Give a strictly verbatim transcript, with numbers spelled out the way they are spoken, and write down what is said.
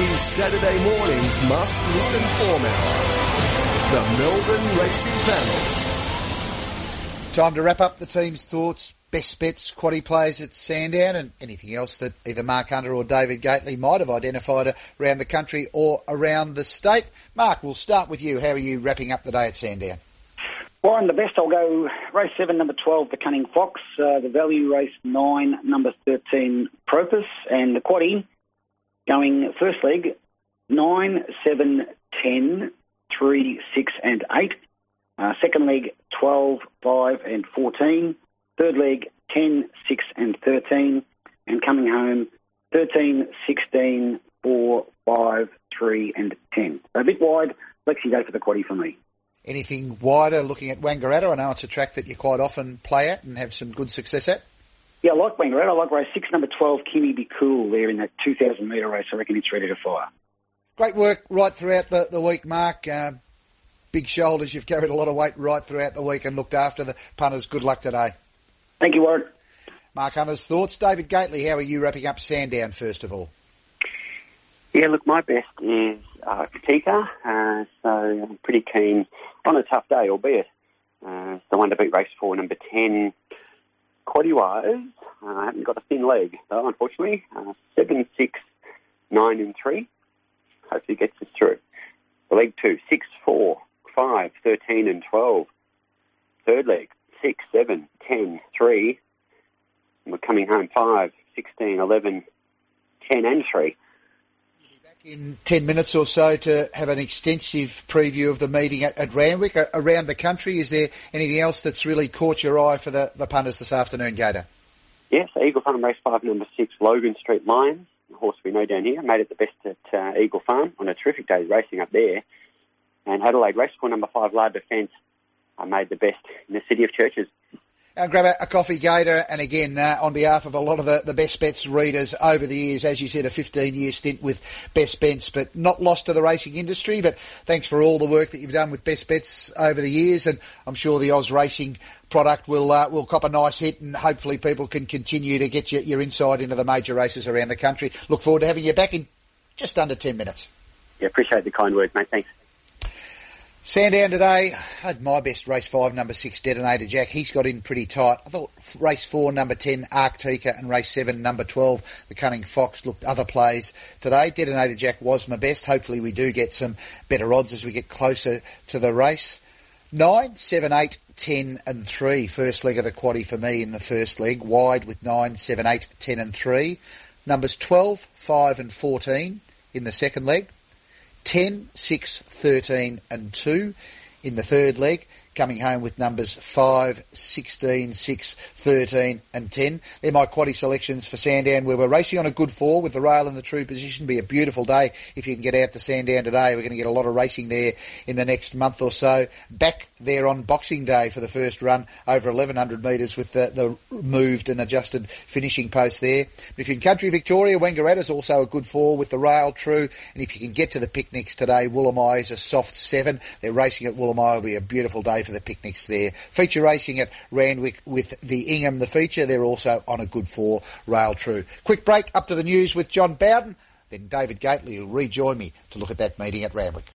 is Saturday morning's must-listen format, the Melbourne Racing Panel. Time to wrap up the team's thoughts, best bets, quaddie plays at Sandown, and anything else that either Mark Hunter or David Gately might have identified around the country or around the state. Mark, we'll start with you. How are you wrapping up the day at Sandown? Warren, the best, I'll go race seven, number twelve, the Cunning Fox, uh, the value race nine, number thirteen, Propus, and the quaddie going first leg, nine, seven, ten, three, six, and eight. Uh, second leg, twelve, five, and fourteen. Third leg, ten, six, and thirteen. And coming home, thirteen, sixteen, four, five, three, and ten. So a bit wide. Lexi, go for the quaddie for me. Anything wider looking at Wangaratta? I know it's a track that you quite often play at and have some good success at. Yeah, I like Wangaratta. I like race six, number twelve, Kimmy Be Cool there in that two thousand metre race. I reckon it's ready to fire. Great work right throughout the, the week, Mark. Uh, big shoulders. You've carried a lot of weight right throughout the week and looked after the punters. Good luck today. Thank you, Warren. Mark Hunter's thoughts. David Gately, how are you wrapping up Sandown, first of all? Yeah, look, my best is uh, Katika, uh, so I'm pretty keen on a tough day, albeit. Uh, it's the one to beat race four, number ten, quaddie-wise. Uh, I haven't got a thin leg, though, unfortunately. Uh, seven, six, nine, and three. Hopefully gets us through. Leg two, six, four, five, thirteen, and twelve. Third leg, six, seven, ten, three. And we're coming home five, sixteen, eleven, ten, and three. In ten minutes or so to have an extensive preview of the meeting at, at Randwick, around the country. Is there anything else that's really caught your eye for the, the punters this afternoon, Gator? Yes, Eagle Farm race five, number six, Logan Street Lions, the horse we know down here, made it the best at uh, Eagle Farm on a terrific day racing up there. And Adelaide race four, number five, Lard Defence, I made the best in the City of Churches. Uh, grab a, a coffee, Gator, and again, uh, on behalf of a lot of the, the Best Bets readers over the years, as you said, a fifteen-year stint with Best Bets, but not lost to the racing industry. But thanks for all the work that you've done with Best Bets over the years, and I'm sure the Oz Racing product will uh, will cop a nice hit, and hopefully people can continue to get your, your insight into the major races around the country. Look forward to having you back in just under ten minutes. Yeah, appreciate the kind words, mate. Thanks. Sandown today, had my best race five, number six, Detonator Jack. He's got in pretty tight. I thought race four, number ten, Arctica, and race seven, number twelve, the Cunning Fox, looked other plays today. Detonator Jack was my best. Hopefully we do get some better odds as we get closer to the race. Nine, seven, eight, ten, and three. First leg of the quaddie for me in the first leg. Wide with nine, seven, eight, ten, and three. Numbers twelve, five, and fourteen in the second leg. ten, six, thirteen and two in the third leg, coming home with numbers five, sixteen, six, thirteen and ten. They're my quaddie selections for Sandown, where we're racing on a good four with the rail in the true position. Be a beautiful day if you can get out to Sandown today. We're going to get a lot of racing there in the next month or so. Back there on Boxing Day for the first run over eleven hundred metres with the, the moved and adjusted finishing post there. But if you're in country Victoria, Wangaratta's also a good four with the rail true. And if you can get to the picnics today, Woolamai is a soft seven. They're racing at Woolamai. It'll be a beautiful day for the picnics there. Feature racing at Randwick with the Ingham, the feature. They're also on a good four, rail true. Quick break, up to the news with John Bowden. Then David Gately will rejoin me to look at that meeting at Randwick.